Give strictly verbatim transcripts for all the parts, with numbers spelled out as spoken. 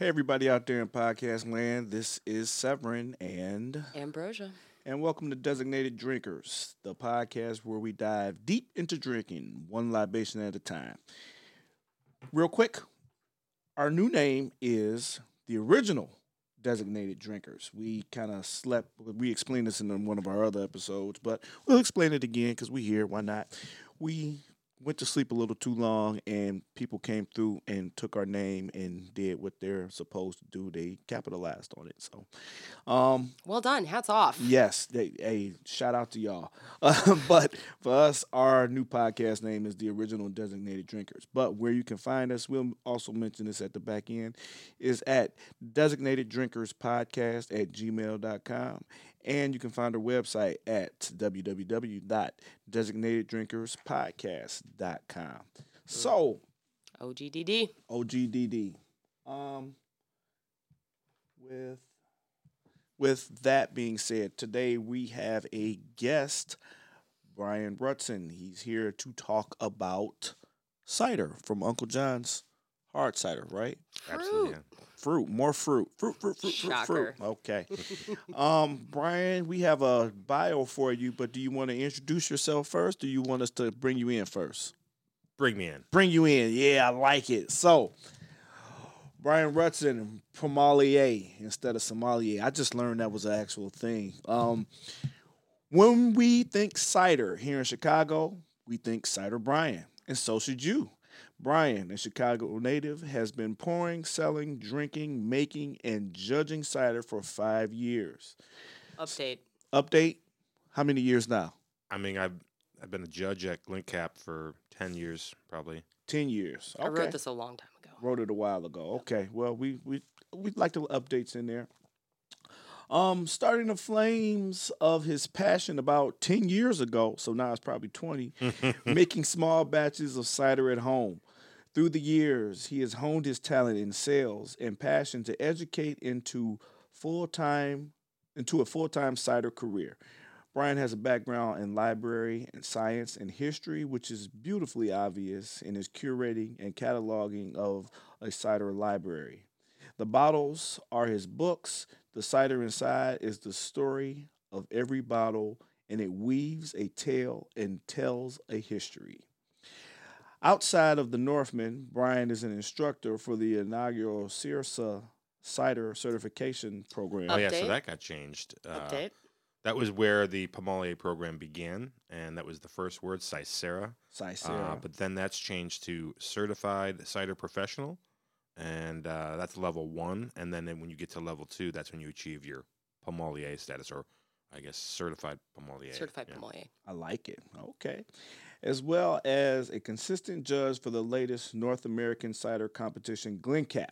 Hey, everybody out there in podcast land. This is Severin and Ambrosia. And welcome to Designated Drinkers, the podcast where we dive deep into drinking, one libation at a time. Real quick, our new name is the original Designated Drinkers. We kind of slept, we explained this in one of our other episodes, but we'll explain it again because we're here. Why not? We went to sleep a little too long, and people came through and took our name and did what they're supposed to do. They capitalized on it. So, um, well done. Hats off. Yes. They, hey, shout out to y'all. Uh, but for us, our new podcast name is the original Designated Drinkers. But where you can find us, we'll also mention this at the back end, is at designated drinkers podcast at gmail dot com. And you can find our website at w w w dot designated drinkers podcast dot com. So, O G D D. O G D D. Um, with, with that being said, today we have a guest, Brian Rutzen. He's here to talk about cider from Uncle John's. Hard cider, right? Fruit. Absolutely. Yeah. Fruit, more fruit. Fruit, fruit, fruit, fruit, Shocker. fruit. Okay. um, Brian, we have a bio for you, but do you want to introduce yourself first? Do you want us to bring you in first? Bring me in. Bring you in. Yeah, I like it. So, Brian Rutzen, Pommelier instead of sommelier. I just learned that was an actual thing. Um, when we think cider here in Chicago, we think Cider Brian, and so should you. Brian, a Chicago native, has been pouring, selling, drinking, making, and judging cider for five years. Update. Update? How many years now? I mean, I've I've been a judge at GLINTCAP for ten years, probably. Ten years. Okay. I wrote this a long time ago. Wrote it a while ago. Okay. Well, we we we'd like the updates in there. Um, starting the flames of his passion about ten years ago, so now it's probably twenty, making small batches of cider at home. Through the years, he has honed his talent in sales and passion to educate into full-time into a full-time cider career. Brian has a background in library and science and history, which is beautifully obvious in his curating and cataloging of a cider library. The bottles are his books. The cider inside is the story of every bottle, and it weaves a tale and tells a history. Outside of the Northman, Brian is an instructor for the inaugural CIRSA cider certification program. Oh, yeah, so that got changed. Update. Uh, that was where the Pommelier program began, and that was the first word, Cicera. Cicera. Uh, but then that's changed to Certified Cider Professional. And uh, that's level one. And then, then when you get to level two, that's when you achieve your Pommelier status, or I guess certified Pommelier. Certified yeah. Pommelier. I like it. Okay. As well as a consistent judge for the latest North American cider competition, GLINTCAP.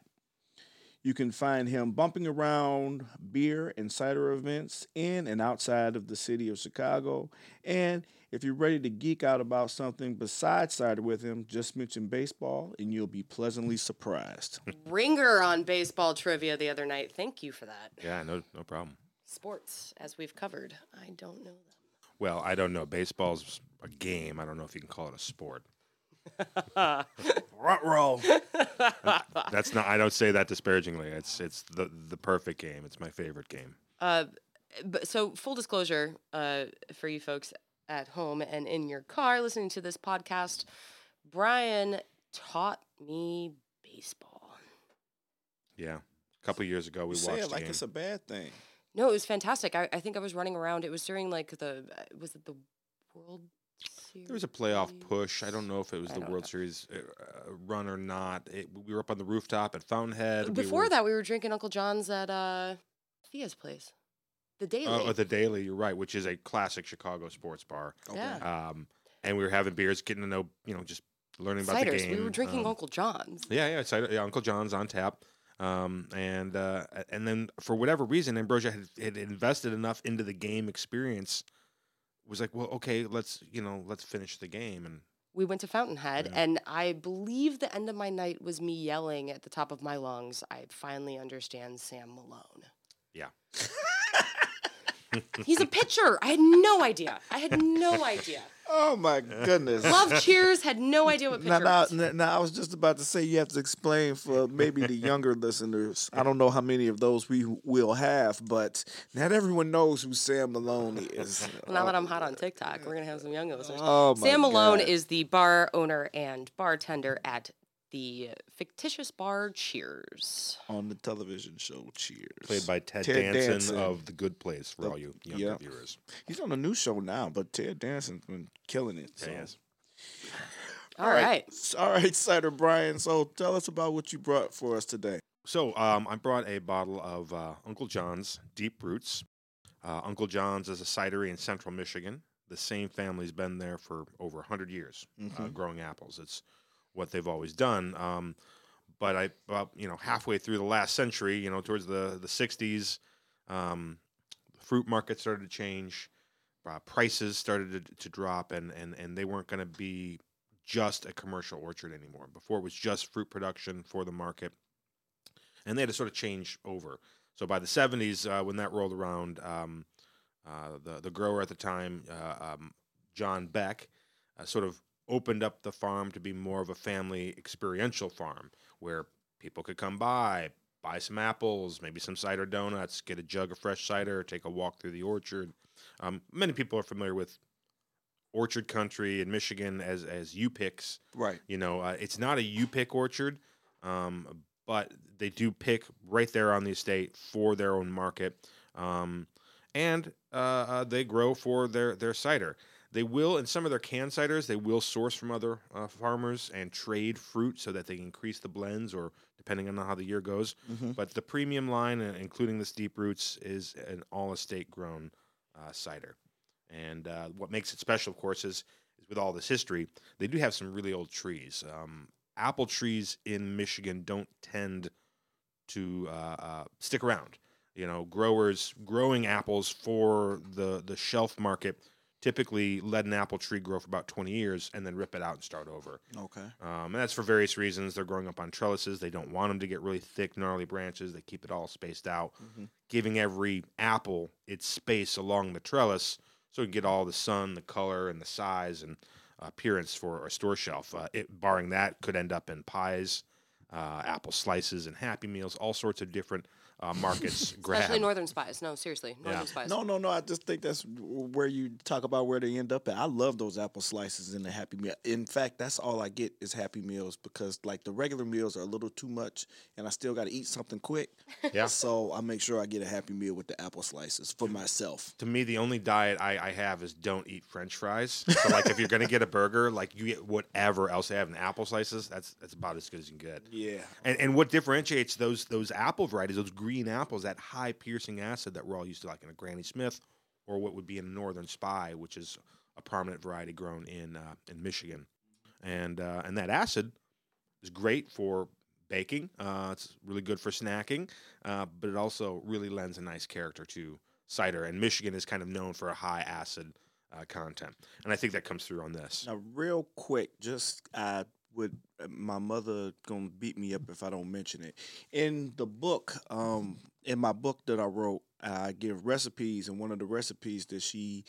You can find him bumping around beer and cider events in and outside of the city of Chicago. And if you're ready to geek out about something besides cider with him, just mention baseball and you'll be pleasantly surprised. Ringer on baseball trivia the other night. Thank you for that. Yeah, no no problem. Sports, as we've covered, I don't know them. Well, I don't know. Baseball's a game. I don't know if you can call it a sport. Ruh-roh. That's not. I don't say that disparagingly. It's it's the the perfect game. It's my favorite game. Uh, but so full disclosure, uh, for you folks at home and in your car listening to this podcast, Brian taught me baseball. Yeah, a couple years ago we you watched. Say it like game. It's a bad thing. No, it was fantastic. I, I think I was running around. It was during like the was it the World. There was a playoff push. I don't know if it was I the World know. Series uh, run or not. It, we were up on the rooftop at Fountainhead. Before we were, that, we were drinking Uncle John's at uh, Thea's place, The Daily. Oh, uh, The Daily. You're right, which is a classic Chicago sports bar. Okay. Yeah. Um, and we were having beers, getting to know, you know, just learning Ciders. About the game. We were drinking um, Uncle John's. Yeah, yeah, cider, yeah, Uncle John's on tap. Um, and uh, and then for whatever reason, Ambrosia had, had invested enough into the game experience. Was like, well, okay, let's, you know, let's finish the game. And we went to Fountainhead, yeah. and I believe the end of my night was me yelling at the top of my lungs, I finally understand Sam Malone. Yeah. He's a pitcher. I had no idea. I had no idea. Oh, my goodness. Love Cheers, had no idea what pitcher now, was. Now, now, I was just about to say you have to explain for maybe the younger listeners. I don't know how many of those we will have, but not everyone knows who Sam Malone is. Well, now that I'm hot on TikTok, we're going to have some younger listeners. Oh, my Sam Malone God. is the bar owner and bartender at the fictitious bar Cheers. On the television show Cheers. Played by Ted, Ted Danson, Danson of The Good Place for the, all you younger yeah. viewers. He's on a new show now, but Ted Danson's been killing it. So. Yes. All, all right. right. All right, Cider Brian. So tell us about what you brought for us today. So um, I brought a bottle of uh, Uncle John's Deep Roots. Uh, Uncle John's is a cidery in central Michigan. The same family's been there for over one hundred years mm-hmm. uh, growing apples. It's what they've always done, um, but I, uh, you know, halfway through the last century, you know, towards the the sixties, um, the fruit market started to change, uh, prices started to, to drop, and and and they weren't going to be just a commercial orchard anymore. Before it was just fruit production for the market, and they had to sort of change over. So by the seventies, uh, when that rolled around, um, uh, the the grower at the time, uh, um, John Beck, uh, sort of opened up the farm to be more of a family experiential farm where people could come by, buy some apples, maybe some cider donuts, get a jug of fresh cider, take a walk through the orchard. Um, many people are familiar with orchard country in Michigan as as U-picks. Right. You know, uh, it's not a U-pick orchard, um, but they do pick right there on the estate for their own market, um, and uh, uh, they grow for their their cider. They will, in some of their canned ciders, they will source from other uh, farmers and trade fruit so that they increase the blends or depending on how the year goes. Mm-hmm. But the premium line, including this Deep Roots, is an all-estate-grown uh, cider. And uh, what makes it special, of course, is, is with all this history, they do have some really old trees. Um, apple trees in Michigan don't tend to uh, uh, stick around. You know, growers growing apples for the, the shelf market typically let an apple tree grow for about twenty years and then rip it out and start over. Okay. Um, and that's for various reasons. They're growing up on trellises. They don't want them to get really thick, gnarly branches. They keep it all spaced out, mm-hmm. giving every apple its space along the trellis so you can get all the sun, the color, and the size and appearance for a store shelf. Uh, it, barring that, could end up in pies, uh, apple slices, and Happy Meals, all sorts of different Uh, markets grab. Especially Northern Spies. No, seriously, Northern yeah. Spies. No, no, no. I just think that's where you talk about where they end up at. I love those apple slices in the Happy Meal. In fact, that's all I get is Happy Meals because, like, the regular meals are a little too much, and I still got to eat something quick. Yeah. So I make sure I get a Happy Meal with the apple slices for myself. To me, the only diet I, I have is don't eat French fries. So, like, if you're going to get a burger, like, you get whatever else they have in apple slices. That's that's about as good as you can get. Yeah. And and what differentiates those those apple varieties, those green apples, that high piercing acid that we're all used to, like in a Granny Smith, or what would be in Northern Spy, which is a prominent variety grown in uh, in Michigan, and uh, and that acid is great for baking. Uh, it's really good for snacking, uh, but it also really lends a nice character to cider. And Michigan is kind of known for a high acid uh, content, and I think that comes through on this. Now, real quick, just uh, would. My mother gonna beat me up if I don't mention it. In the book, um, in my book that I wrote, I give recipes, and one of the recipes that she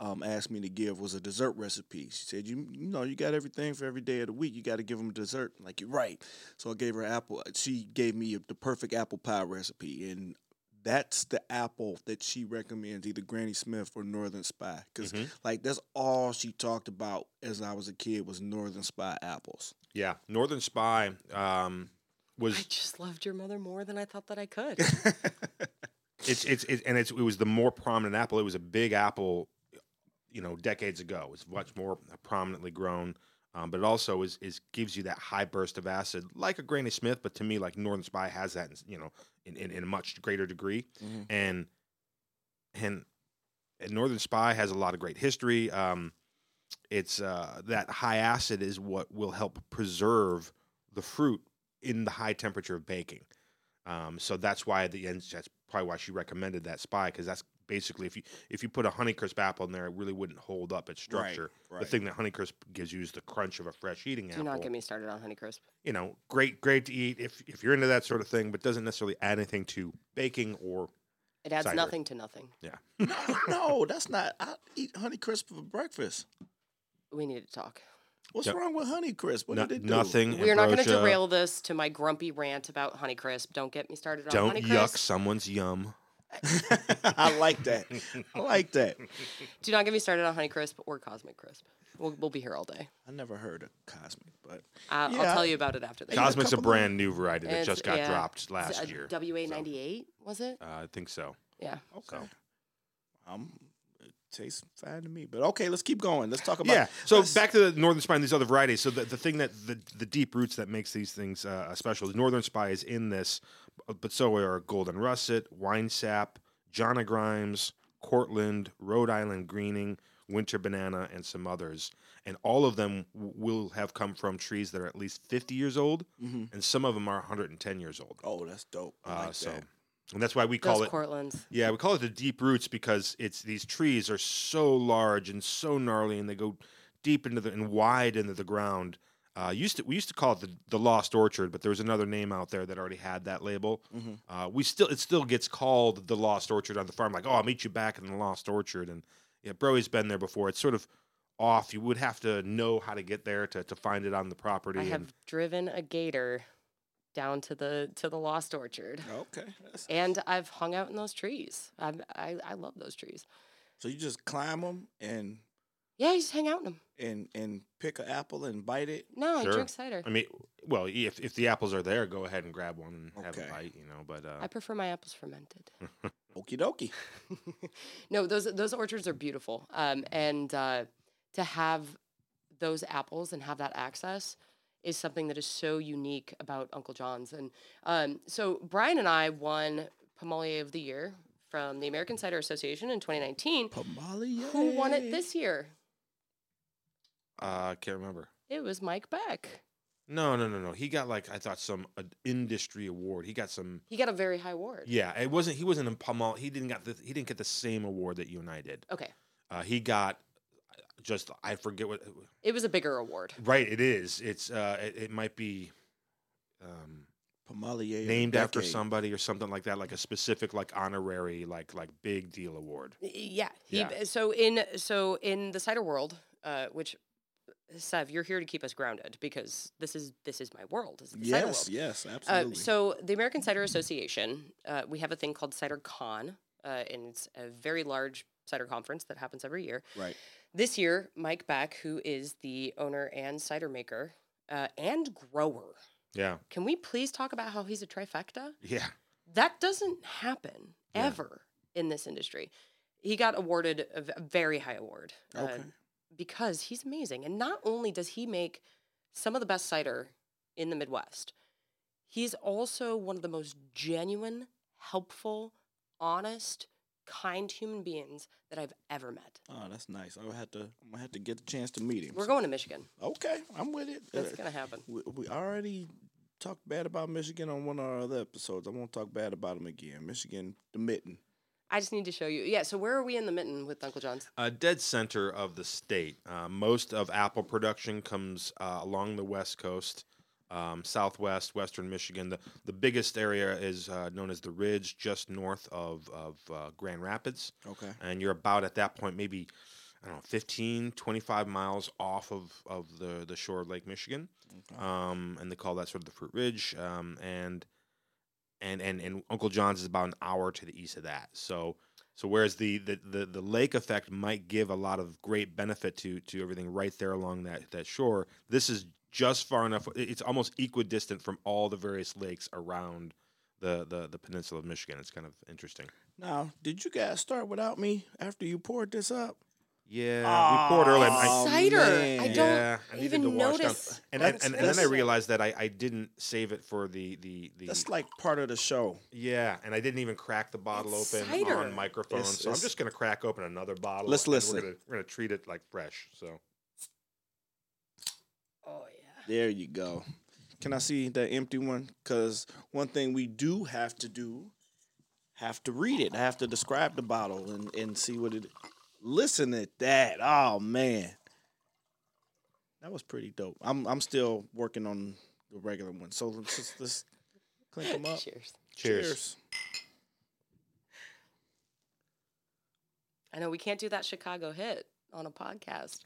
um, asked me to give was a dessert recipe. She said, "You, you know, you got everything for every day of the week. You got to give them dessert." I'm like, "You're right." So I gave her apple. She gave me the perfect apple pie recipe, and that's the apple that she recommends, either Granny Smith or Northern Spy, because mm-hmm. like that's all she talked about as I was a kid was Northern Spy apples. Yeah, Northern Spy um, was. I just loved your mother more than I thought that I could. it's it's it, and it's it was the more prominent apple. It was a big apple, you know, decades ago. It's much more prominently grown, um, but it also is is gives you that high burst of acid, like a Granny Smith. But to me, like Northern Spy has that, in, you know, in, in, in a much greater degree, mm-hmm. and and and Northern Spy has a lot of great history. Um, It's uh, that high acid is what will help preserve the fruit in the high temperature of baking. Um, so that's why the end. That's probably why she recommended that Spy, because that's basically if you if you put a Honeycrisp apple in there, it really wouldn't hold up its structure. Right, right. The thing that Honeycrisp gives you is the crunch of a fresh eating apple. Do not get me started on Honeycrisp. You know, great, great to eat if if you're into that sort of thing, but doesn't necessarily add anything to baking or It adds cider. Nothing to nothing. Yeah. no, no, that's not. I eat Honeycrisp for breakfast. We need to talk. What's yep. wrong with Honeycrisp? What no, did it do? Nothing. We're not going to derail this to my grumpy rant about Honeycrisp. Don't get me started on Honeycrisp. Don't yuck someone's yum. I like that. I like that. Do not get me started on Honeycrisp or Cosmic Crisp. We'll, we'll be here all day. I never heard of Cosmic, but uh, yeah, I'll tell you about it after this. Cosmic's a, a brand new variety that it's, just got yeah. dropped last year. W A ninety-eight so. Was it? Uh, I think so. Yeah. Okay. So. Um. Tastes fine to me, but okay, let's keep going. Let's talk about yeah. So let's... back to the Northern Spy and these other varieties. So the, the thing that the, the deep roots that makes these things uh, special. The Northern Spy is in this, but so are Golden Russet, Winesap, Jonagrimes, Cortland, Rhode Island Greening, Winter Banana, and some others. And all of them w- will have come from trees that are at least fifty years old, mm-hmm. and some of them are one hundred ten years old. Oh, that's dope. I like uh, so. That. And that's why we call Those it Cortlands. Yeah, we call it the deep roots because it's these trees are so large and so gnarly, and they go deep into the and wide into the ground. Uh, used to we used to call it the, the Lost Orchard, but there was another name out there that already had that label. Mm-hmm. Uh, we still it still gets called the Lost Orchard on the farm. Like, oh, I'll meet you back in the Lost Orchard, and yeah, Brody's been there before. It's sort of off. You would have to know how to get there to to find it on the property. I have and, driven a gator. Down to the to the Lost Orchard. Okay. That's... And I've hung out in those trees. I I I love those trees. So you just climb them and. Yeah, you just hang out in them. And and pick an apple and bite it. No, sure. I drink cider. I mean, well, if if the apples are there, go ahead and grab one and okay. have a bite. You know, but uh... I prefer my apples fermented. Okie dokie. No, those those orchards are beautiful. Um, and uh, to have those apples and have that access. Is something that is so unique about Uncle John's. And um, so Brian and I won Pommelier of the Year from the American Cider Association in twenty nineteen. Pommelier. Who won it this year? I uh, can't remember. It was Mike Beck. No, no, no, no. He got like I thought some uh, industry award. He got some. He got a very high award. Yeah, it wasn't. He wasn't in Pommel. He didn't got. The, he didn't get the same award that you and I did. Okay. Uh, he got. Just I forget what it was a bigger award, right? It is. It's uh, it, it might be, um, Pommelier named after somebody or something like that, like a specific like honorary like like big deal award. Yeah. He, yeah. So in so in the cider world, uh, which Sev, you're here to keep us grounded because this is this is my world. Is the yes, cider world. Yes, absolutely. Uh, so the American Cider Association, uh, we have a thing called Cider Con, uh, and it's a very large cider conference that happens every year. Right. This year, Mike Beck, who is the owner and cider maker uh, and grower. Yeah. Can we please talk about how he's a trifecta? Yeah. That doesn't happen yeah. ever in this industry. He got awarded a very high award uh, okay. because he's amazing. And not only does he make some of the best cider in the Midwest, he's also one of the most genuine, helpful, honest, kind human beings that I've ever met. Oh, that's nice. I have to. I'm gonna have to get the chance to meet him. We're going to Michigan. Okay, I'm with it. That's uh, gonna happen. We, we already talked bad about Michigan on one of our other episodes. I won't talk bad about them again. Michigan, the mitten. I just need to show you. Yeah. So where are we in the mitten with Uncle John's? Uh, dead center of the state. Uh, most of apple production comes uh, along the west coast, um, southwest, western Michigan. The the biggest area is uh, known as the Ridge, just north of, of uh, Grand Rapids. Okay. And you're about, at that point, maybe, I don't know, fifteen, twenty-five miles off of, of the, the shore of Lake Michigan. Okay. Um, and they call that sort of the Fruit Ridge. Um, and, and and and Uncle John's is about an hour to the east of that. So so whereas the, the, the, the lake effect might give a lot of great benefit to, to everything right there along that, that shore, this is just far enough. It's almost equidistant from all the various lakes around the, the, the peninsula of Michigan. It's kind of interesting. Now, did you guys start without me after you poured this up? Yeah, oh, we poured early. I, cider. Man. I don't yeah, I even to wash notice. Down. And, I, and, and then I realized that I, I didn't save it for the, the, the... That's like part of the show. Yeah, and I didn't even crack the bottle it's open cider. On microphone. It's, so it's, I'm just going to crack open another bottle. Let's listen. We're going to treat it like fresh. So. Oh, yeah. There you go. Can I see that empty one? Because one thing we do have to do, have to read it. I have to describe the bottle and, and see what it is. Listen at that. Oh, man. That was pretty dope. I'm I'm still working on the regular one. So let's, let's, let's clink them up. Cheers. Cheers. Cheers. I know we can't do that Chicago hit on a podcast.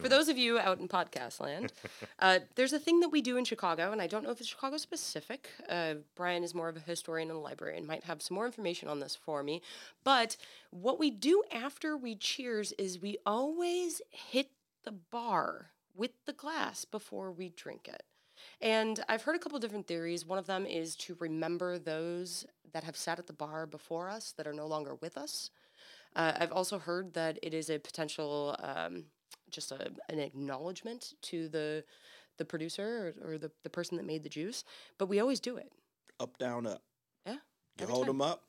For those of you out in podcast land, uh, there's a thing that we do in Chicago, and I don't know if it's Chicago-specific. Uh, Brian is more of a historian and a librarian, might have some more information on this for me. But what we do after we cheers is we always hit the bar with the glass before we drink it. And I've heard a couple different theories. One of them is to remember those that have sat at the bar before us that are no longer with us. Uh, I've also heard that it is a potential, um, just a, an acknowledgement to the the producer or, or the, the person that made the juice. But we always do it. Up, down, up. Yeah. You hold time. Them up,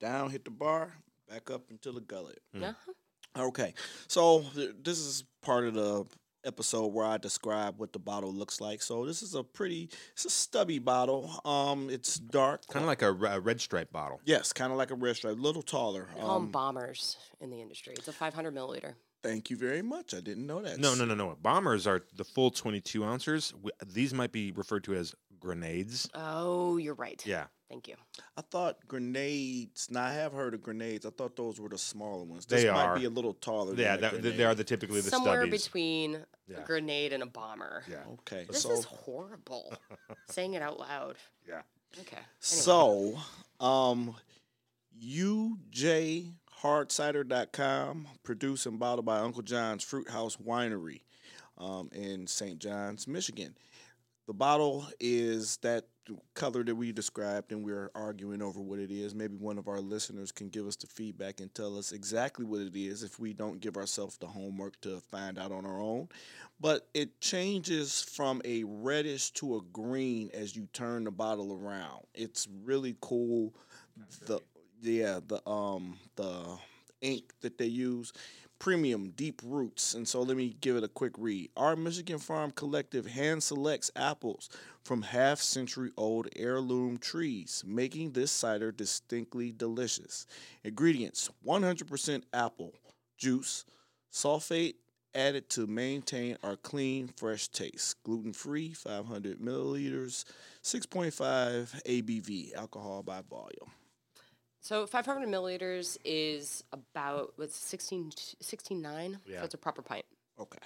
down, hit the bar, back up until the gullet. Mm. Uh-huh. Okay. So th- this is part of the episode where I describe what the bottle looks like. So this is a pretty, it's a stubby bottle. Um, it's dark, kind of like a, a red stripe bottle. Yes, kind of like a red stripe, a little taller. They call um, them bombers in the industry. It's a five hundred milliliter. Thank you very much. I didn't know that. No, no, no, no. Bombers are the full twenty-two ounces. These might be referred to as grenades. Oh, you're right. Yeah. Thank you. I thought grenades. Now I have heard of grenades. I thought those were the smaller ones. This they might are. Be a little taller. Yeah, than that, they are the typically the somewhere stubbies. Between yeah. a grenade and a bomber. Yeah. Okay. This so, is horrible. Saying it out loud. Yeah. Okay. Anyway. So, um, U J. hard cider dot com, produced and bottled by Uncle John's Fruit House Winery um, in Saint John's, Michigan. The bottle is that color that we described, and we're arguing over what it is. Maybe one of our listeners can give us the feedback and tell us exactly what it is if we don't give ourselves the homework to find out on our own. But it changes from a reddish to a green as you turn the bottle around. It's really cool. The Yeah, the um the ink that they use, premium deep roots. And so let me give it a quick read. Our Michigan Farm Collective hand selects apples from half-century-old heirloom trees, making this cider distinctly delicious. Ingredients: one hundred percent apple juice, sulfate added to maintain our clean, fresh taste. Gluten-free, five hundred milliliters, six point five A B V, alcohol by volume. So five hundred milliliters is about, what's sixteen, sixteen point nine? Yeah. So it's a proper pint. Okay.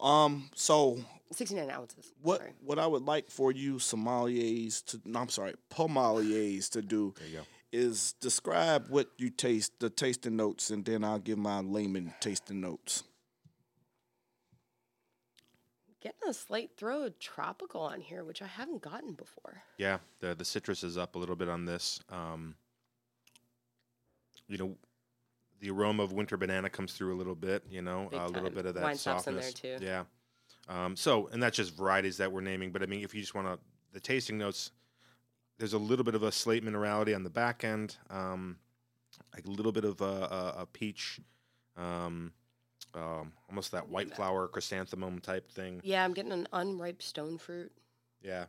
Um. So. sixty-nine ounces. What sorry. What I would like for you sommeliers to, no, I'm sorry, pommeliers to do is describe what you taste, the tasting notes, and then I'll give my layman tasting notes. Getting a slight throw of tropical on here, which I haven't gotten before. Yeah. The, the citrus is up a little bit on this. Um. You know, the aroma of winter banana comes through a little bit, you know, a little bit of that softness. Winesap's in there, too. Yeah. Um, so, and that's just varieties that we're naming. But, I mean, if you just want to, the tasting notes, there's a little bit of a slate minerality on the back end, um, like a little bit of a, a, a peach, um, um, almost that white flower chrysanthemum type thing. Yeah, I'm getting an unripe stone fruit. Yeah.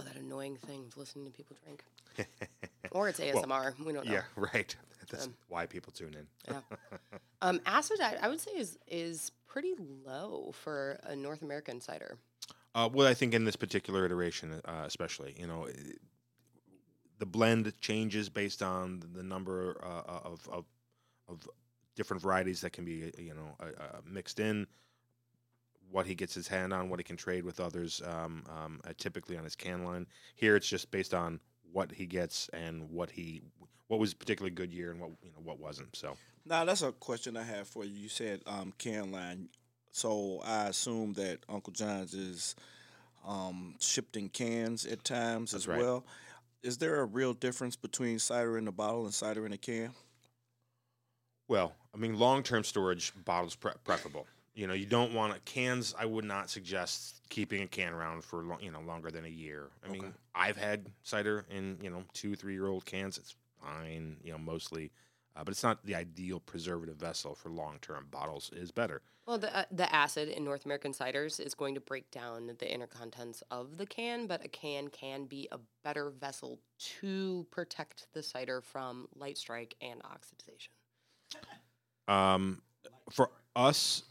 Oh, that annoying thing of listening to people drink. Or it's A S M R. Well, we don't know. Yeah, right. That's um, why people tune in. Yeah. Um, acid, I, I would say, is is pretty low for a North American cider. Uh, well, I think in this particular iteration, uh, especially, you know, it, the blend changes based on the number uh, of, of of different varieties that can be, you know, uh, uh, mixed in. What he gets his hand on, what he can trade with others, um, um, uh, typically on his can line. Here, it's just based on what he gets and what he, what was particularly good year and what you know what wasn't. So now that's a question I have for you. You said um, can line, so I assume that Uncle John's is um, shipped in cans at times that's as right. well. Is there a real difference between cider in a bottle and cider in a can? Well, I mean, long-term storage bottles pre- preferable. You know, you don't want to, cans, I would not suggest keeping a can around for, long, you know, longer than a year. I okay. mean, I've had cider in, you know, two, three-year-old cans. It's fine, you know, mostly. Uh, but it's not the ideal preservative vessel for long-term bottles is better. Well, the uh, the acid in North American ciders is going to break down the inner contents of the can, but a can can be a better vessel to protect the cider from light strike and oxidation. Um, for us...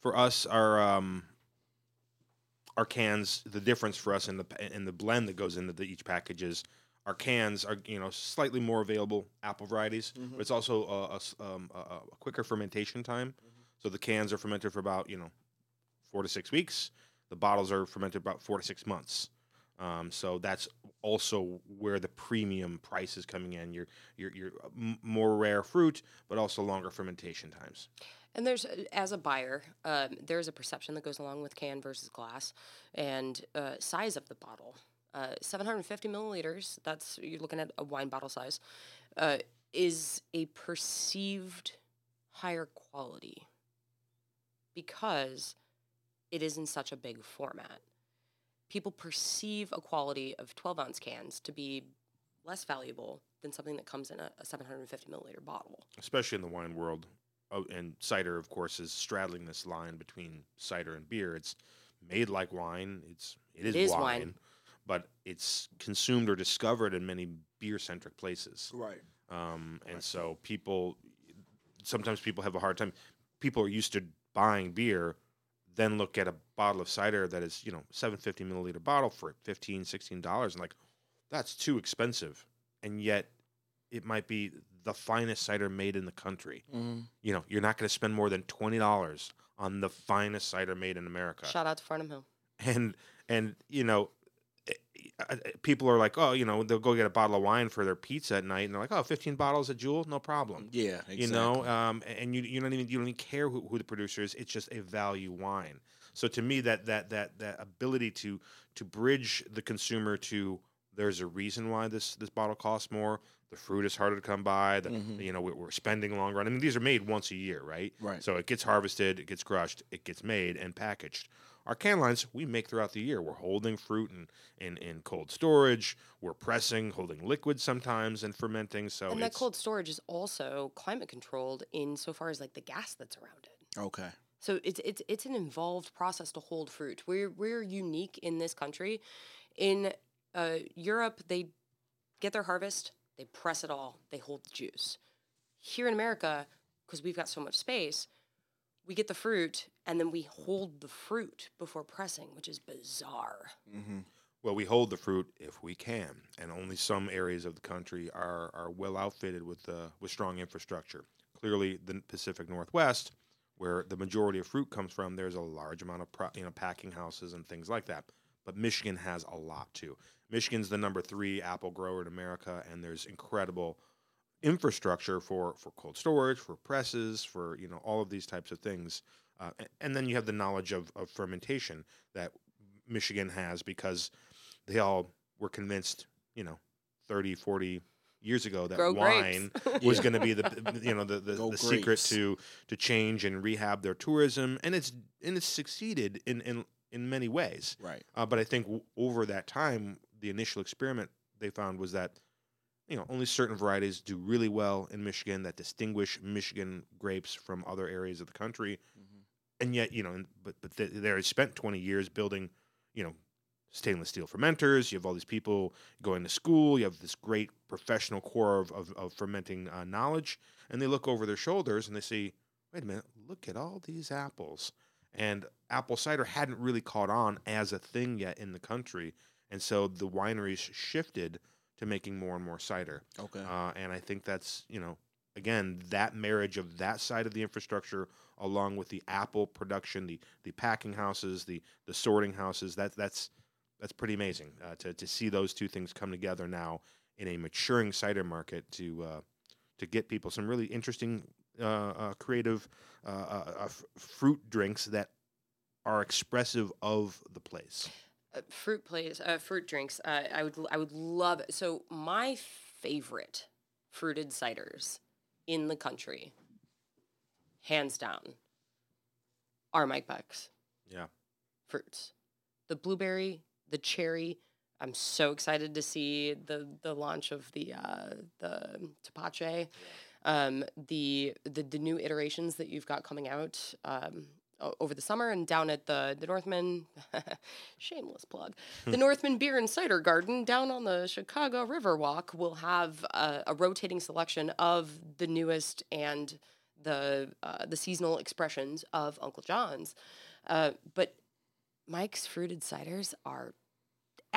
For us, our um, our cans, the difference for us in the in the blend that goes into the, each package is our cans are, you know, slightly more available apple varieties, mm-hmm. but it's also a, a, um, a, a quicker fermentation time. Mm-hmm. So the cans are fermented for about, you know, four to six weeks. The bottles are fermented about four to six months. Um, so that's also where the premium price is coming in. Your your your more rare fruit, but also longer fermentation times. And there's, as a buyer, um, there's a perception that goes along with can versus glass, and uh, size of the bottle. Uh, seven hundred fifty milliliters, that's, you're looking at a wine bottle size, uh, is a perceived higher quality because it is in such a big format. People perceive a quality of twelve-ounce cans to be less valuable than something that comes in a, a seven hundred fifty milliliter bottle. Especially in the wine world. Oh, and cider, of course, is straddling this line between cider and beer. It's made like wine. It's it is, it is wine, wine, but it's consumed or discovered in many beer-centric places. Right. Um, and right. so people, sometimes people have a hard time. People are used to buying beer, then look at a bottle of cider that is, you know, seven hundred fifty milliliter bottle for fifteen dollars, sixteen dollars, and like, that's too expensive. And yet, it might be the finest cider made in the country. Mm. You know, you're not going to spend more than twenty dollars on the finest cider made in America. Shout out to Farnham Hill. And, and you know, it, it, people are like, oh, you know, they'll go get a bottle of wine for their pizza at night, and they're like, oh, fifteen bottles at Jewel, no problem. Yeah, exactly. You know, um, and you you don't even you don't even care who, who the producer is. It's just a value wine. So to me, that that that that ability to to bridge the consumer to there's a reason why this this bottle costs more. The fruit is harder to come by. The, mm-hmm. You know, we're spending longer on. I mean, these are made once a year, right? Right. So it gets harvested, it gets crushed, it gets made and packaged. Our can lines we make throughout the year. We're holding fruit in, in, in cold storage. We're pressing, holding liquid sometimes, and fermenting. So and that cold storage is also climate controlled in so far as like the gas that's around it. Okay. So it's it's it's an involved process to hold fruit. We're we're unique in this country. In uh, Europe, they get their harvest. They press it all. They hold the juice. Here in America, because we've got so much space, we get the fruit, and then we hold the fruit before pressing, which is bizarre. Mm-hmm. Well, we hold the fruit if we can, and only some areas of the country are are well outfitted with uh, with strong infrastructure. Clearly, the Pacific Northwest, where the majority of fruit comes from, there's a large amount of pro- you know packing houses and things like that. But Michigan has a lot, too. Michigan's the number three apple grower in America, and there's incredible infrastructure for, for cold storage, for presses, for, you know, all of these types of things. Uh, and, and then you have the knowledge of, of fermentation that Michigan has because they all were convinced, you know, thirty, forty years ago that Grow wine was going to be the, you know, the, the, the secret to, to change and rehab their tourism. And it's and it's succeeded in, in, in many ways. Right. Uh, but I think w- over that time, the initial experiment they found was that, you know, only certain varieties do really well in Michigan that distinguish Michigan grapes from other areas of the country. Mm-hmm. And yet, you know, and, but but they, they spent twenty years building, you know, stainless steel fermenters. You have all these people going to school. You have this great professional core of, of, of fermenting uh, knowledge. And they look over their shoulders and they see, wait a minute, look at all these apples. And apple cider hadn't really caught on as a thing yet in the country. And so the wineries shifted to making more and more cider. Okay. Uh, and I think that's, you know, again, that marriage of that side of the infrastructure along with the apple production, the the packing houses, the the sorting houses, that, that's that's pretty amazing uh, to, to see those two things come together now in a maturing cider market to uh, to get people some really interesting, uh, uh, creative uh, uh, uh, f- fruit drinks that are expressive of the place. Uh, fruit plays, uh, fruit drinks. Uh, I would, I would love it. So my favorite fruited ciders in the country, hands down, are Mike Beck's. Yeah, fruits, the blueberry, the cherry. I'm so excited to see the the launch of the uh, the tepache, um, the the the new iterations that you've got coming out. Um, over the summer and down at the, the Northman, shameless plug, the Northman Beer and Cider Garden down on the Chicago Riverwalk will have uh, a rotating selection of the newest and the uh, the seasonal expressions of Uncle John's. Uh, but Mike's fruited ciders are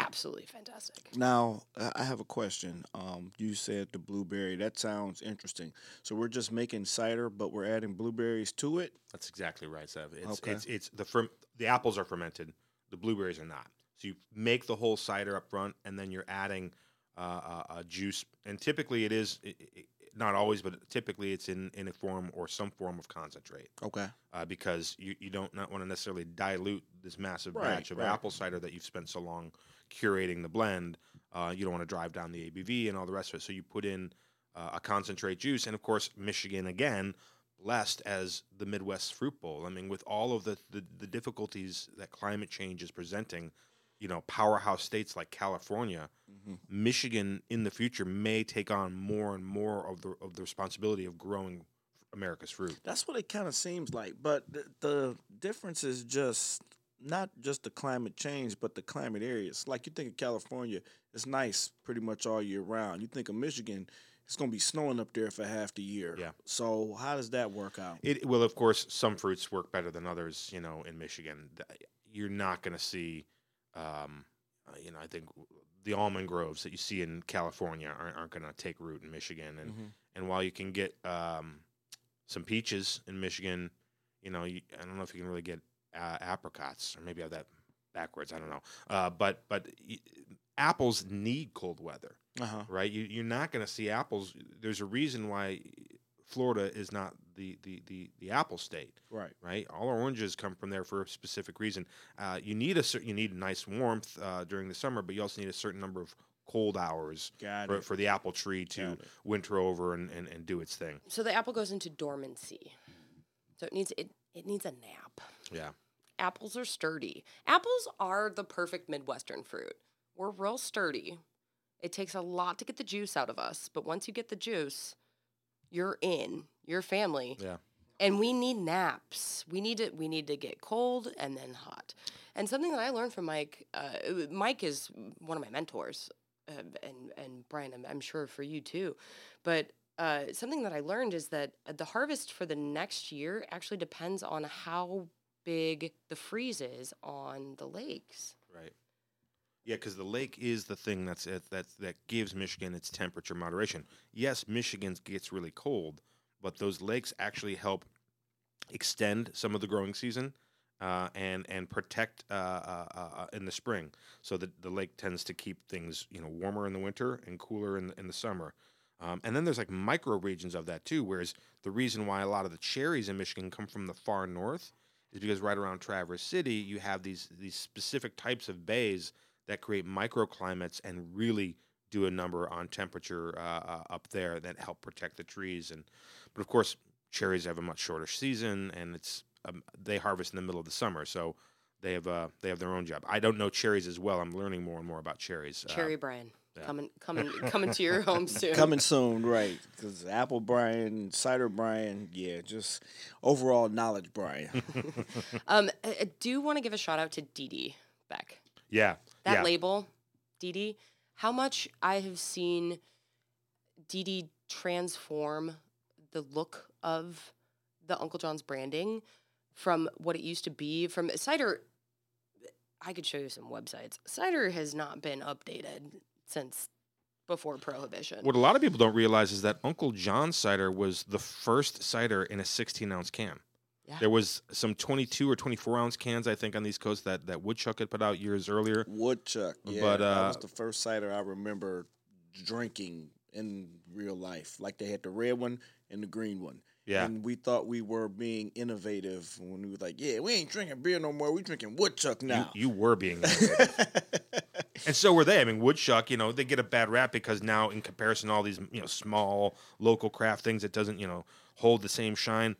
absolutely fantastic. Now, I have a question. Um, you said the blueberry. That sounds interesting. So we're just making cider, but we're adding blueberries to it? That's exactly right, Sev. It's, okay. it's, it's the fer- the apples are fermented. The blueberries are not. So you make the whole cider up front, and then you're adding uh, a, a juice. And typically it is, it, it, not always, but typically it's in, in a form or some form of concentrate. Okay. Uh, because you, you don't not want to necessarily dilute this massive right, batch of right. apple cider that you've spent so long curating the blend. Uh, you don't want to drive down the A B V and all the rest of it. So you put in uh, a concentrate juice. And, of course, Michigan, again, blessed as the Midwest Fruit Bowl. I mean, with all of the, the, the difficulties that climate change is presenting, you know, powerhouse states like California, mm-hmm. Michigan in the future may take on more and more of the of the responsibility of growing America's fruit. That's what it kind of seems like. But the, the difference is just not just the climate change, but the climate areas. Like you think of California, it's nice pretty much all year round. You think of Michigan, it's going to be snowing up there for half the year. Yeah. So how does that work out? It well, of course, some fruits work better than others, you know, in Michigan. You're not going to see... Um, you know, I think the almond groves that you see in California aren't, aren't going to take root in Michigan. And mm-hmm. and while you can get um, some peaches in Michigan, you know, you, I don't know if you can really get uh, apricots, or maybe I have that backwards. I don't know. Uh, but but y- apples need cold weather, uh-huh. right? You, you're not going to see apples. There's a reason why Florida is not the, the, the, the apple state, right? Right. All our oranges come from there for a specific reason. Uh, you need a certain, you need nice warmth uh, during the summer, but you also need a certain number of cold hours for, for the apple tree to winter over and, and, and do its thing. So the apple goes into dormancy. So it needs it it needs a nap. Yeah. Apples are sturdy. Apples are the perfect Midwestern fruit. We're real sturdy. It takes a lot to get the juice out of us, but once you get the juice, you're in your family. Yeah. And we need naps. We need to we need to get cold and then hot. And something that I learned from Mike, uh, Mike is one of my mentors, uh, and, and Brian, I'm, I'm sure for you too. But uh, something that I learned is that the harvest for the next year actually depends on how big the freeze is on the lakes. Right. Yeah, because the lake is the thing that's uh, that that gives Michigan its temperature moderation. Yes, Michigan gets really cold, but those lakes actually help extend some of the growing season uh, and and protect uh, uh, uh, in the spring. So the the lake tends to keep things, you know, warmer in the winter and cooler in the, in the summer. Um, and then there's like micro regions of that too. Whereas the reason why a lot of the cherries in Michigan come from the far north is because right around Traverse City you have these these specific types of bays that create microclimates and really do a number on temperature uh, uh, up there that help protect the trees. And but of course, cherries have a much shorter season, and it's um, they harvest in the middle of the summer, so they have uh, they have their own job. I don't know cherries as well. I'm learning more and more about cherries. Cherry uh, Brian. Yeah. Coming, coming, coming to your home soon. Coming soon, right? Because Apple Brian, Cider Brian, yeah, just overall knowledge Brian. um, I, I do want to give a shout out to D D Beck. Yeah. That yeah. label, D D, how much I have seen D D transform the look of the Uncle John's branding from what it used to be. From cider, I could show you some websites. Cider has not been updated since before Prohibition. What a lot of people don't realize is that Uncle John's cider was the first cider in a sixteen-ounce can. Yeah. There was some twenty-two or twenty-four ounce cans, I think, on the East Coast that, that Woodchuck had put out years earlier. Woodchuck, yeah, but, uh, that was the first cider I remember drinking in real life. Like they had the red one and the green one. Yeah. And we thought we were being innovative when we were like, yeah, we ain't drinking beer no more. We're drinking Woodchuck now. You, you were being innovative. And so were they. I mean, Woodchuck, you know, they get a bad rap because now in comparison to all these, you know, small local craft things, it doesn't, you know, hold the same shine.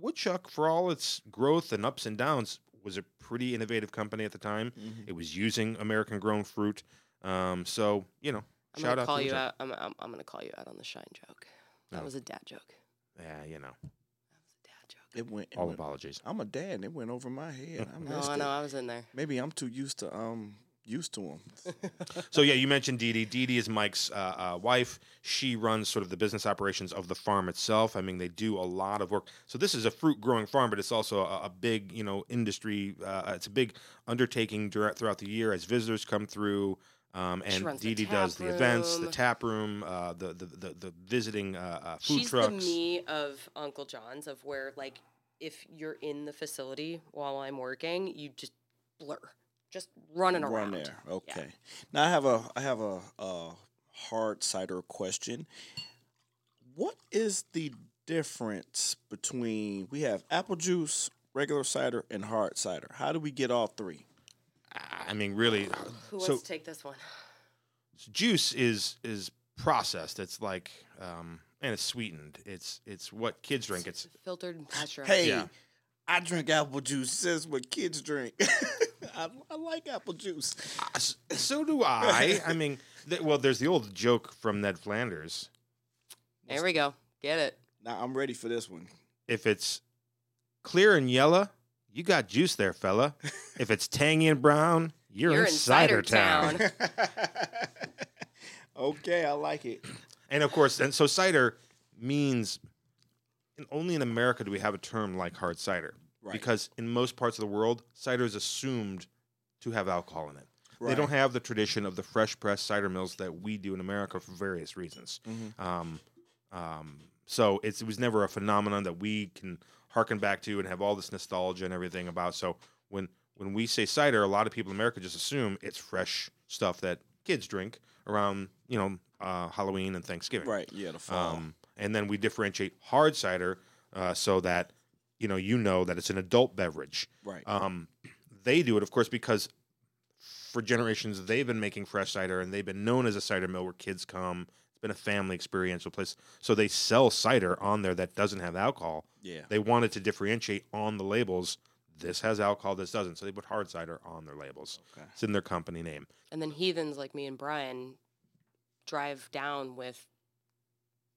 Woodchuck, for all its growth and ups and downs, was a pretty innovative company at the time. Mm-hmm. It was using American-grown fruit. Um, so, you know, I'm shout gonna out call to you out. I'm, I'm, I'm going to call you out on the shine joke. That no. was a dad joke. Yeah, you know. That was a dad joke. It went, it all went, apologies. I'm a dad, and it went over my head. I missed no, I know. I was in there. Maybe I'm too used to um, used to them. So, yeah, you mentioned D D. D D is Mike's uh, uh, wife. She runs sort of the business operations of the farm itself. I mean, they do a lot of work. So this is a fruit-growing farm, but it's also a, a big, you know, industry. Uh, it's a big undertaking throughout the year as visitors come through. Um, and Dee Dee does the events, the tap room, uh, the, the, the, the visiting uh, uh, food She's trucks. She's the me of Uncle John's, of where, like, if you're in the facility while I'm working, you just blur. Just running around. Run there. Okay. Yeah. Now, I have a I have a, a hard cider question. What is the difference between, we have apple juice, regular cider, and hard cider? How do we get all three? I mean, really. Who so, wants to take this one? Juice is is processed. It's like, um, and it's sweetened. It's it's what kids drink. It's, it's filtered and pasteurized. Hey, yeah. I drink apple juice. That's what kids drink. I, I like apple juice. Uh, so do I. I mean, th- well, there's the old joke from Ned Flanders. There we go. Get it. Now I'm ready for this one. If it's clear and yellow, you got juice there, fella. If it's tangy and brown, you're, you're in Cider Town. town. Okay, I like it. And of course, and so cider means, and only in America do we have a term like hard cider. Right. Because in most parts of the world, cider is assumed to have alcohol in it. Right. They don't have the tradition of the fresh pressed cider mills that we do in America for various reasons. Mm-hmm. Um, um, so it's, it was never a phenomenon that we can harken back to and have all this nostalgia and everything about. So when when we say cider, a lot of people in America just assume it's fresh stuff that kids drink around, you know, uh, Halloween and Thanksgiving. Right. Yeah. The fall. Um, and then we differentiate hard cider uh, so that. You know, you know that it's an adult beverage. Right. Um, they do it, of course, because for generations they've been making fresh cider, and they've been known as a cider mill where kids come. It's been a family experiential place. So they sell cider on there that doesn't have alcohol. Yeah. They wanted to differentiate on the labels. This has alcohol, this doesn't. So they put hard cider on their labels. Okay. It's in their company name. And then heathens like me and Brian drive down with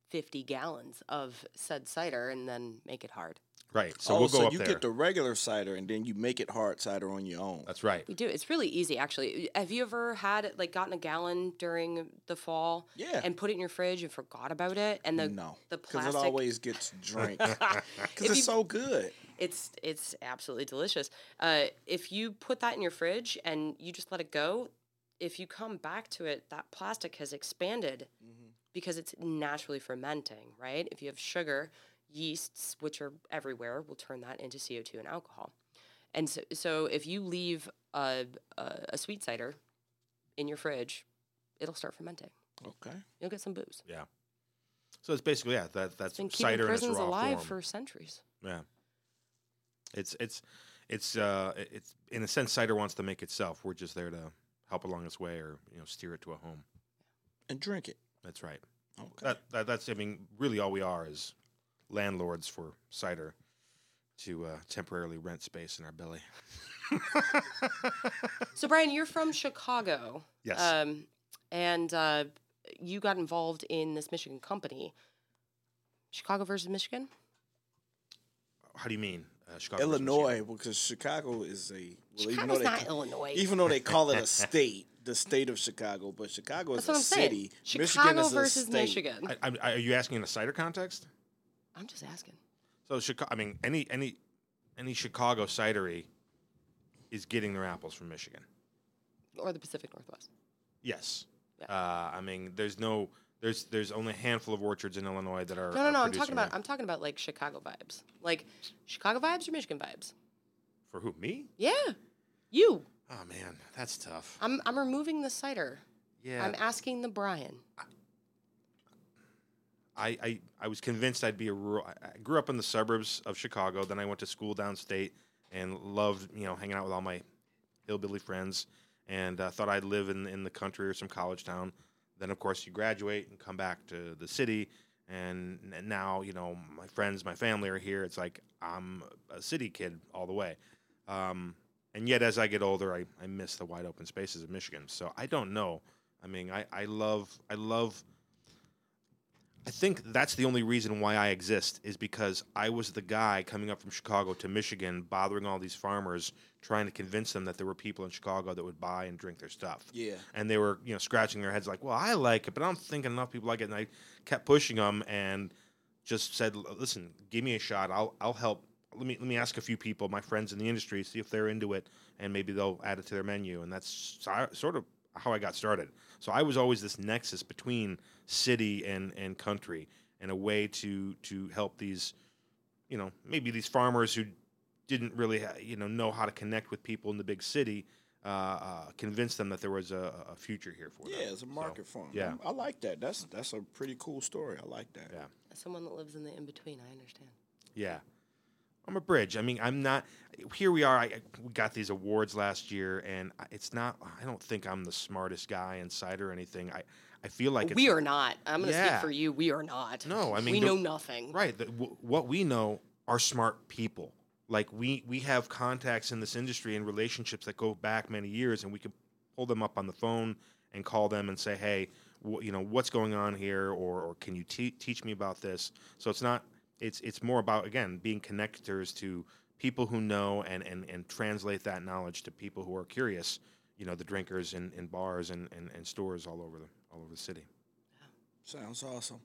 fifty gallons of said cider and then make it hard. Right, so oh, we'll go so up there. So you get the regular cider, and then you make it hard cider on your own. That's right. We do. It's really easy, actually. Have you ever had, like, gotten a gallon during the fall? Yeah. And put it in your fridge and forgot about it? And the no, the plastic. Because it always gets drank. Because it's you, so good. It's it's absolutely delicious. Uh, if you put that in your fridge and you just let it go, if you come back to it, that plastic has expanded mm-hmm. because it's naturally fermenting, right? If you have sugar. Yeasts, which are everywhere, will turn that into C O two and alcohol. And so, so if you leave a, a, a sweet cider in your fridge, it'll start fermenting. Okay. You'll get some booze. Yeah. So it's basically, yeah, that, that's it's cider in its raw form. Been keeping prisons alive for centuries. Yeah. It's, it's, it's, uh, it's, in a sense, cider wants to make itself. We're just there to help along its way or, you know, steer it to a home. And drink it. That's right. Okay. That, that that's, I mean, really all we are is landlords for cider to uh, temporarily rent space in our belly. So, Brian, you're from Chicago. Yes. Um, and uh, you got involved in this Michigan company. Chicago versus Michigan? How do you mean? Uh, Chicago Illinois, because Chicago is a... Well, Chicago's even not ca- Illinois. Even though they call it a state, the state of Chicago, but Chicago is That's a city. Saying. Chicago Michigan is versus a state. Michigan. I, I, are you asking in a cider context? I'm just asking. So, Chicago, I mean, any any any Chicago cidery is getting their apples from Michigan. Or the Pacific Northwest. Yes. Yeah. Uh, I mean, there's no, there's there's only a handful of orchards in Illinois that are. No, no, no. I'm talking about right. I'm talking about like Chicago vibes, like Chicago vibes or Michigan vibes. For who? Me? Yeah, you. Oh man, that's tough. I'm I'm removing the cider. Yeah. I'm asking the Brian. I, I, I, I was convinced I'd be a rural. I grew up in the suburbs of Chicago. Then I went to school downstate and loved, you know, hanging out with all my hillbilly friends. And I uh, thought I'd live in, in the country or some college town. Then, of course, you graduate and come back to the city. And, and now, you know, my friends, my family are here. It's like I'm a city kid all the way. Um, and yet, as I get older, I, I miss the wide open spaces of Michigan. So I don't know. I mean, I, I love I love. I think that's the only reason why I exist, is because I was the guy coming up from Chicago to Michigan, bothering all these farmers, trying to convince them that there were people in Chicago that would buy and drink their stuff. Yeah. And they were, you know, scratching their heads like, well, I like it, but I don't think enough people like it. And I kept pushing them and just said, listen, give me a shot. I'll I'll help. Let me let me ask a few people, my friends in the industry, see if they're into it, and maybe they'll add it to their menu. And that's sort of how I got started. So I was always this nexus between city and, and country, and a way to to help these, you know, maybe these farmers who didn't really, ha- you know, know how to connect with people in the big city, uh, uh, convince them that there was a, a future here for them. Yeah, it's a market so, farm. Yeah. I like that. That's that's a pretty cool story. I like that. Yeah. As someone that lives in the in-between, I understand. Yeah. I'm a bridge. I mean, I'm not – here we are. I, I we got these awards last year, and it's not – I don't think I'm the smartest guy in cider or anything. I, I feel like it's – We are not. I'm going to yeah. speak for you. We are not. No, I mean – We the, know nothing. Right. The, w- what we know are smart people. Like, we, we have contacts in this industry and relationships that go back many years, and we can pull them up on the phone and call them and say, hey, w- you know, what's going on here, or, or can you te- teach me about this? So it's not – It's it's more about, again, being connectors to people who know, and, and, and translate that knowledge to people who are curious, you know, the drinkers in, in bars and, and, and stores all over the all over the city. Sounds awesome.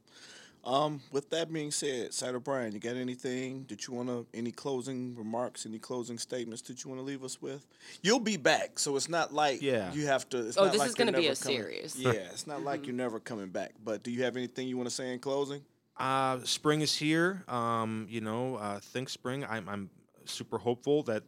Um, with that being said, Cider Brian, you got anything that you want to, any closing remarks, any closing statements that you want to leave us with? You'll be back, so it's not like yeah. you have to. It's oh, not this like is going to be a coming, series. Yeah, it's not like you're never coming back, but do you have anything you want to say in closing? Uh, spring is here. Um, you know, uh, think spring. I'm, I'm super hopeful that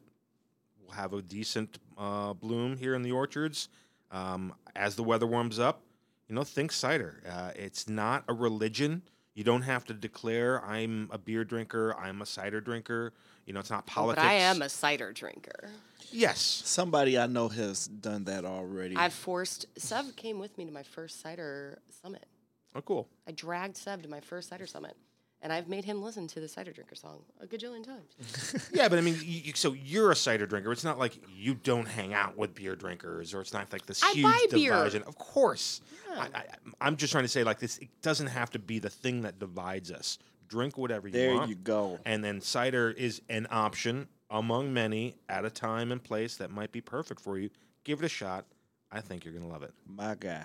we'll have a decent uh, bloom here in the orchards. Um, as the weather warms up, you know, think cider. Uh, it's not a religion. You don't have to declare I'm a beer drinker, I'm a cider drinker. You know, it's not politics. But I am a cider drinker. Yes. Somebody I know has done that already. I forced, Sev came with me to my first cider summit. Oh, cool. I dragged Seb to my first cider summit, and I've made him listen to the cider drinker song a gajillion times. Yeah, but I mean, you, so you're a cider drinker. It's not like you don't hang out with beer drinkers, or it's not like this I huge division. Beer. Of course. Yeah. I, I, I'm just trying to say, like, this, it doesn't have to be the thing that divides us. Drink whatever you there want. There you go. And then cider is an option among many at a time and place that might be perfect for you. Give it a shot. I think you're going to love it. My guy.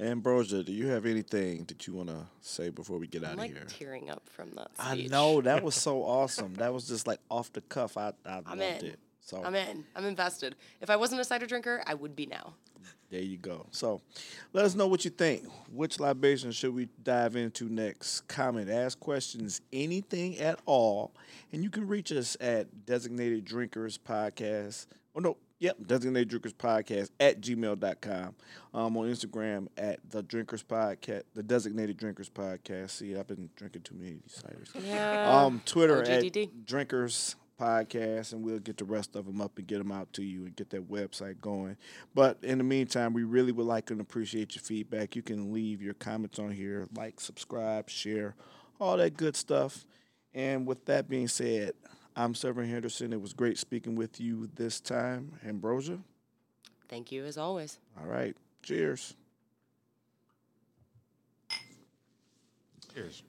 Ambrosia, do you have anything that you want to say before we get I'm out like of here? I'm tearing up from that speech. I know. That was so awesome. That was just like off the cuff. I, I loved in. it. So I'm in. I'm invested. If I wasn't a cider drinker, I would be now. There you go. So let us know what you think. Which libation should we dive into next? Comment, ask questions, anything at all. And you can reach us at Designated Drinkers Podcast. Oh, no. Yep, Designated Drinkers Podcast at gmail dot com. Um, on Instagram at the Drinkers Podcast, the Designated Drinkers Podcast. See, I've been drinking too many of these ciders. Yeah. Um, Twitter O G D D. At Drinkers Podcast, and we'll get the rest of them up and get them out to you and get that website going. But in the meantime, we really would like and appreciate your feedback. You can leave your comments on here, like, subscribe, share, all that good stuff. And with that being said, I'm Severin Henderson. It was great speaking with you this time. Ambrosia? Thank you, as always. All right. Cheers. Cheers.